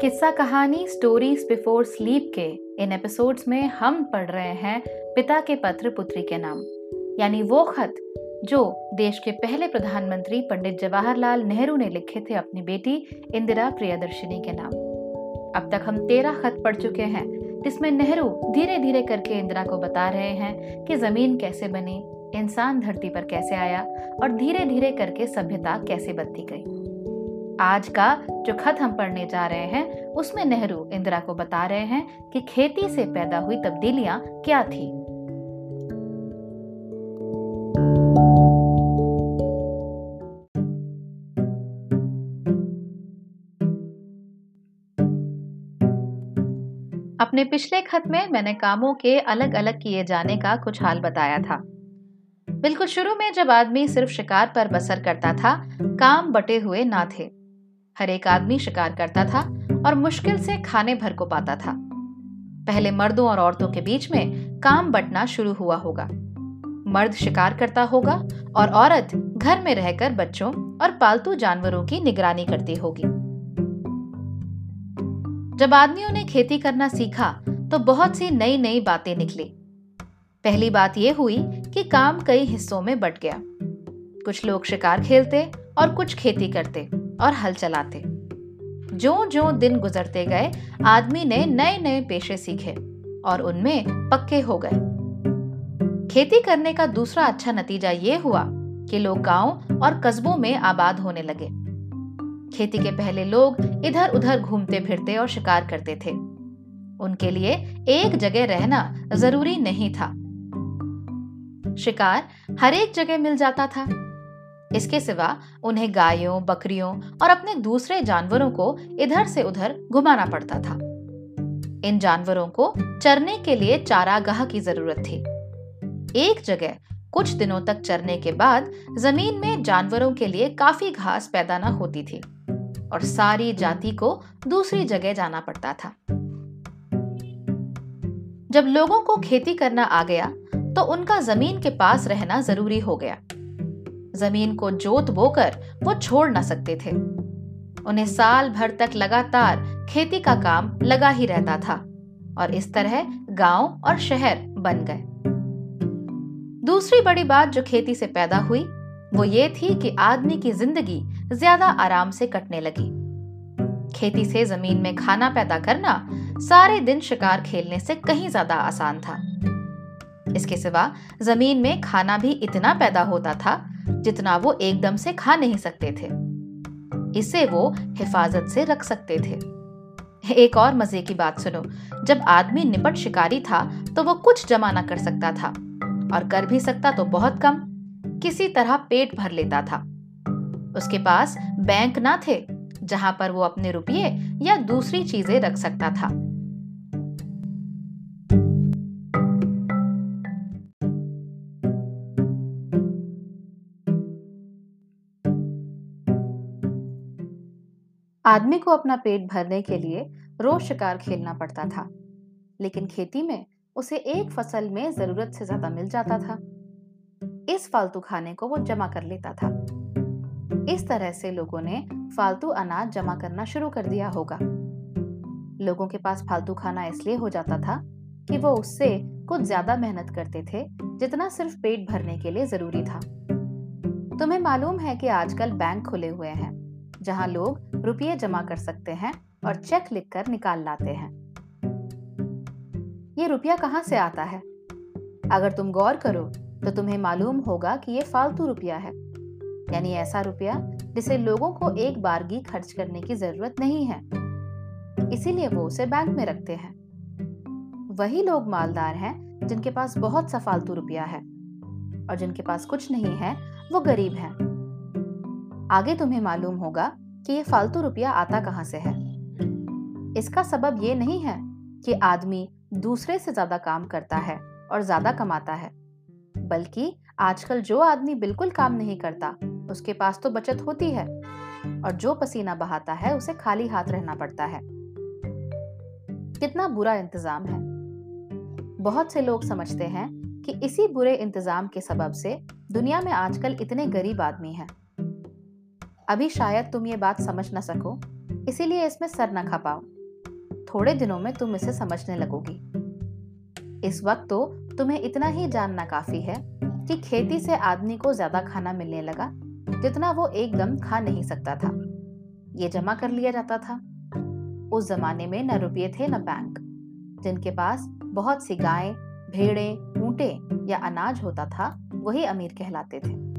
किस्सा कहानी stories before sleep के इन एपिसोड्स में हम पढ़ रहे हैं पिता के पत्र पुत्री के नाम, यानी वो खत जो देश के पहले प्रधानमंत्री पंडित जवाहरलाल नेहरू ने लिखे थे अपनी बेटी इंदिरा प्रियदर्शिनी के नाम। अब तक हम 13 खत पढ़ चुके हैं जिसमें नेहरू धीरे धीरे करके इंदिरा को बता रहे हैं कि जमीन कैसे बनी, इंसान धरती पर कैसे आया और धीरे धीरे करके सभ्यता कैसे बनती गई। आज का जो खत हम पढ़ने जा रहे हैं उसमें नेहरू इंदिरा को बता रहे हैं कि खेती से पैदा हुई तब्दीलियां क्या थी। अपने पिछले खत में मैंने कामों के अलग अलग किए जाने का कुछ हाल बताया था। बिल्कुल शुरू में जब आदमी सिर्फ शिकार पर बसर करता था, काम बटे हुए ना थे। हर एक आदमी शिकार करता था और मुश्किल से खाने भर को पाता था। पहले मर्दों और औरतों के बीच में काम बंटना शुरू हुआ होगा। मर्द शिकार करता होगा और औरत घर में रहकर बच्चों और पालतू जानवरों की निगरानी करती होगी। जब आदमियों ने खेती करना सीखा तो बहुत सी नई नई बातें निकली। पहली बात यह हुई कि काम कई हिस्सों में बंट गया। कुछ लोग शिकार खेलते और कुछ खेती करते और हल चलाते। जो दिन गुजरते गए आदमी ने नए नए पेशे सीखे और उनमें पक्के हो गए। खेती करने का दूसरा अच्छा नतीजा ये हुआ कि लोग गांव और कस्बों में आबाद होने लगे। खेती के पहले लोग इधर उधर घूमते फिरते और शिकार करते थे। उनके लिए एक जगह रहना जरूरी नहीं था। शिकार हर एक जगह मिल जाता था। इसके सिवा उन्हें गायों, बकरियों और अपने दूसरे जानवरों को इधर से उधर घुमाना पड़ता था। इन जानवरों को चरने के लिए चारागाह की जरूरत थी। एक जगह कुछ दिनों तक चरने के बाद जमीन में जानवरों के लिए काफी घास पैदा न होती थी और सारी जाति को दूसरी जगह जाना पड़ता था। जब लोगों को खेती करना आ गया तो उनका जमीन के पास रहना जरूरी हो गया। जमीन को जोत बोकर वो छोड़ ना सकते थे। उन्हें साल भर तक लगातार खेती का काम लगा ही रहता था और इस तरह गांव और शहर बन गए। दूसरी बड़ी बात जो खेती से पैदा हुई वो ये थी कि आदमी की जिंदगी ज्यादा आराम से कटने लगी। खेती से जमीन में खाना पैदा करना सारे दिन शिकार खेलने से कहीं ज्यादा आसान था। इसके सिवा जमीन में खाना भी इतना पैदा होता था जितना वो एकदम से खा नहीं सकते थे। इसे वो हिफाजत से रख सकते थे। एक और मजे की बात सुनो, जब आदमी निपट शिकारी था तो वो कुछ जमा ना कर सकता था और कर भी सकता तो बहुत कम, किसी तरह पेट भर लेता था। उसके पास बैंक ना थे जहां पर वो अपने रुपये या दूसरी चीजें रख सकता था। आदमी को अपना पेट भरने के लिए रोज शिकार खेलना पड़ता था, लेकिन खेती में उसे एक फसल में जरूरत से ज्यादा मिल जाता था। इस फालतू खाने को वो जमा कर लेता था। इस तरह से लोगों ने फालतू अनाज जमा करना शुरू कर दिया होगा। लोगों के पास फालतू खाना इसलिए हो जाता था कि वो उससे कुछ ज्यादा मेहनत करते थे जितना सिर्फ पेट भरने के लिए जरूरी था। तुम्हें मालूम है कि आजकल बैंक खुले हुए हैं जहां लोग रुपये जमा कर सकते हैं और चेक लिखकर निकाल लाते हैं। ये रुपया कहां से आता है? अगर तुम गौर करो तो तुम्हें मालूम होगा कि ये फालतू रुपया है, यानी ऐसा रुपया जिसे लोगों को एक बारगी खर्च करने की जरूरत नहीं है, इसीलिए वो उसे बैंक में रखते हैं। वही लोग मालदार हैं जिनके पास बहुत सा फालतू रुपया है, और जिनके पास कुछ नहीं है वो गरीब हैं। आगे तुम्हें मालूम होगा कि ये फालतू रुपया आता कहां से है। इसका सबब ये नहीं है कि आदमी दूसरे से ज्यादा काम करता है और ज्यादा कमाता है, बल्कि आजकल जो आदमी बिल्कुल काम नहीं करता उसके पास तो बचत होती है और जो पसीना बहाता है उसे खाली हाथ रहना पड़ता है। कितना बुरा इंतजाम है। बहुत से लोग समझते हैं कि इसी बुरे इंतजाम के सबब से दुनिया में आजकल इतने गरीब आदमी हैं। अभी शायद तुम ये बात समझ ना सको इसीलिए इसमें सर न खा पाओ। थोड़े दिनों में तुम इसे समझने लगोगी। इस वक्त तो तुम्हें इतना ही जानना काफी है कि खेती से आदमी को ज्यादा खाना मिलने लगा जितना वो एकदम खा नहीं सकता था। ये जमा कर लिया जाता था। उस जमाने में न रुपये थे न बैंक। जिनके पास बहुत सी गायें, भेड़ें, ऊंटें या अनाज होता था वही अमीर कहलाते थे।